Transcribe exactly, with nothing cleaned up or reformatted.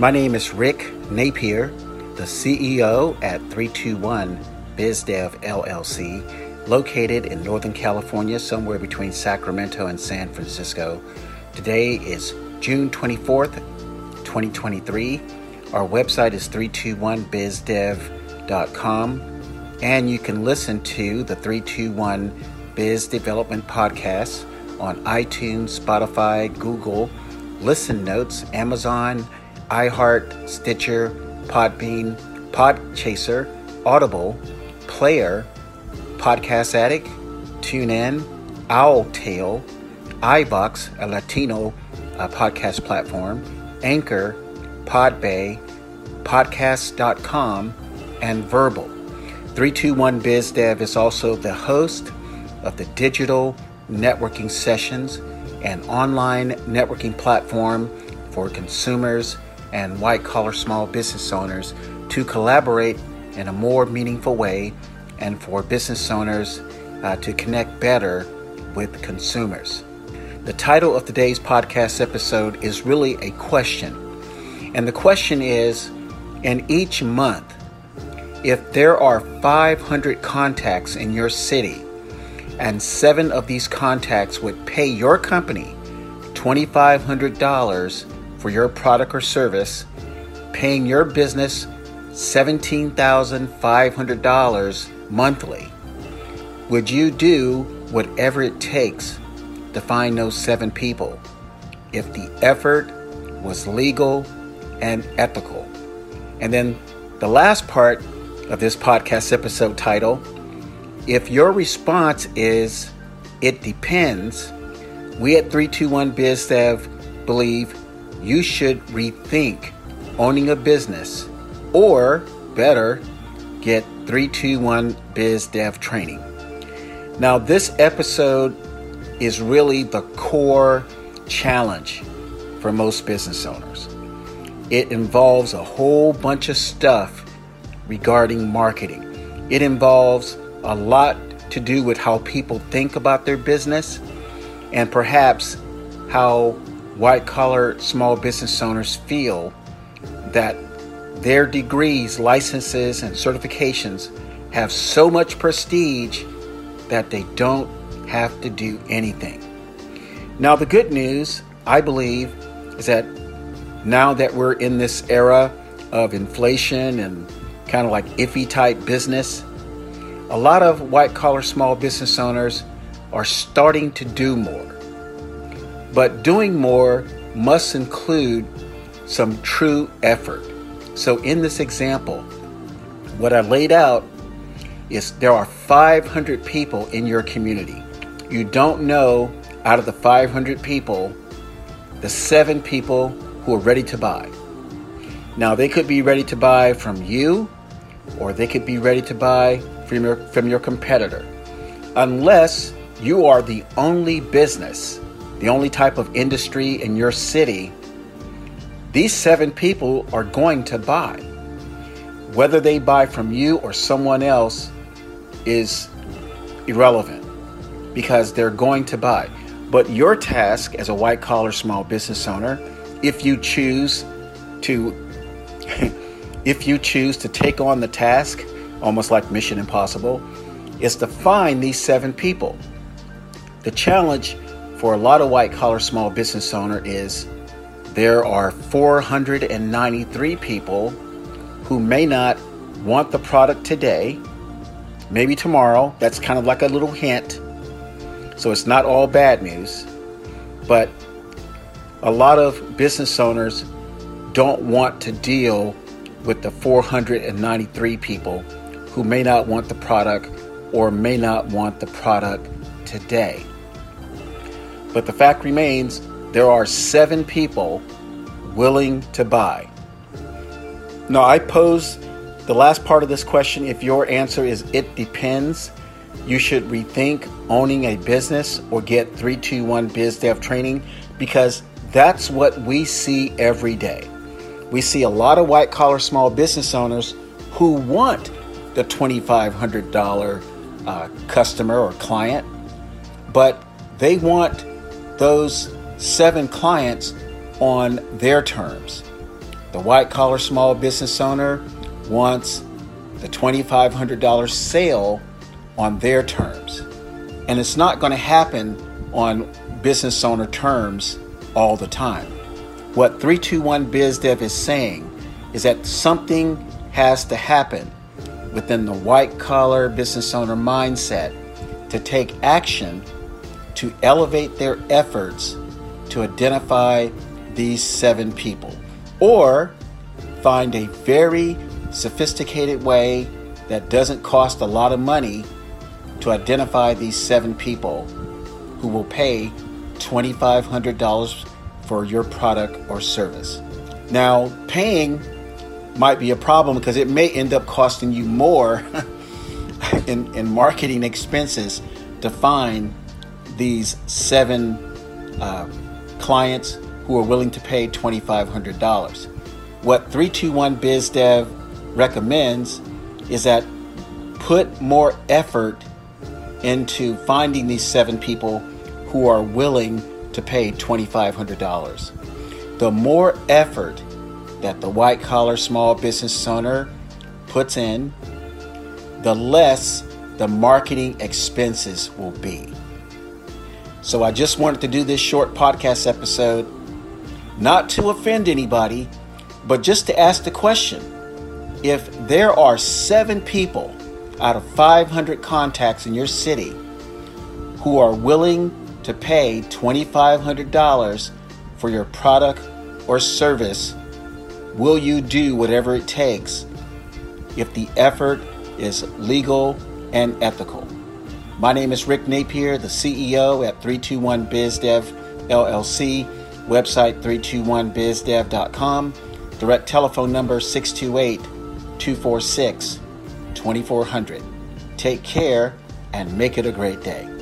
My name is Rick Napier, the C E O at three twenty-one BizDev L L C, located in Northern California, somewhere between Sacramento and San Francisco. Today is June twenty-fourth, twenty twenty-three. Our website is three twenty-one biz dev dot com, and you can listen to the three twenty-one Biz Development Podcast on iTunes, Spotify, Google, Listen Notes, Amazon, iHeart, Stitcher, Podbean, Podchaser, Audible, Player, Podcast Addict, TuneIn, Owltail, iBox, a Latino uh, podcast platform, Anchor, Podbay, Podcast dot com, and Verbal. three twenty-one BizDev is also the host of the digital networking sessions, an online networking platform for consumers and white-collar small business owners to collaborate in a more meaningful way, and for business owners uh, to connect better with consumers. The title of today's podcast episode is really a question. And the question is, in each month, if there are five hundred contacts in your city, and seven of these contacts would pay your company twenty-five hundred dollars for your product or service, paying your business seventeen thousand five hundred dollars monthly, would you do whatever it takes to find those seven people if the effort was legal and ethical? And then the last part of this podcast episode title, if your response is, it depends, we at three twenty-one BizDev believe you should rethink owning a business, or better, get three twenty-one BizDev training. Now, this episode is really the core challenge for most business owners. It involves a whole bunch of stuff regarding marketing. It involves a lot to do with how people think about their business, and perhaps how white-collar small business owners feel that their degrees, licenses, and certifications have so much prestige that they don't have to do anything. Now, the good news, I believe, is that now that we're in this era of inflation and kind of like iffy type business, a lot of white-collar small business owners are starting to do more. But doing more must include some true effort. So in this example, what I laid out is there are five hundred people in your community. You don't know, out of the five hundred people, the seven people who are ready to buy. Now, they could be ready to buy from you, or they could be ready to buy from your, from your competitor, unless you are the only business, the only type of industry in your city. These seven people are going to buy. Whether they buy from you or someone else is irrelevant, because they're going to buy. But your task as a white-collar small business owner, if you choose to if you choose to take on the task, almost like Mission Impossible, is to find these seven people. The challenge for a lot of white-collar small business owner is there are four hundred ninety-three people who may not want the product today, maybe tomorrow. That's kind of like a little hint. So it's not all bad news, but a lot of business owners don't want to deal with the four hundred ninety-three people who may not want the product or may not want the product today. But the fact remains, there are seven people willing to buy. Now, I pose the last part of this question. If your answer is it depends, you should rethink owning a business or get three twenty-one BizDev training, because that's what we see every day. We see a lot of white-collar small business owners who want the twenty-five hundred dollars uh, customer or client, but they want those seven clients on their terms. The white-collar small business owner wants the twenty-five hundred dollars sale on their terms. And it's not going to happen on business owner terms all the time. What three twenty-one BizDev is saying is that something has to happen within the white-collar business owner mindset to take action to elevate their efforts to identify these seven people, or find a very sophisticated way that doesn't cost a lot of money to identify these seven people who will pay twenty-five hundred dollars for your product or service. Now, paying might be a problem because it may end up costing you more in, in marketing expenses to find these seven uh, clients who are willing to pay twenty-five hundred dollars. What three twenty-one BizDev recommends is that put more effort into finding these seven people who are willing to pay twenty-five hundred dollars. The more effort that the white-collar small business owner puts in, the less the marketing expenses will be. So I just wanted to do this short podcast episode, not to offend anybody, but just to ask the question, if there are seven people out of five hundred contacts in your city who are willing to pay twenty-five hundred dollars for your product or service, will you do whatever it takes if the effort is legal and ethical? My name is Rick Napier, the C E O at three twenty-one BizDev L L C, website three twenty-one biz dev dot com, direct telephone number six two eight, two four six, two four zero zero. Take care and make it a great day.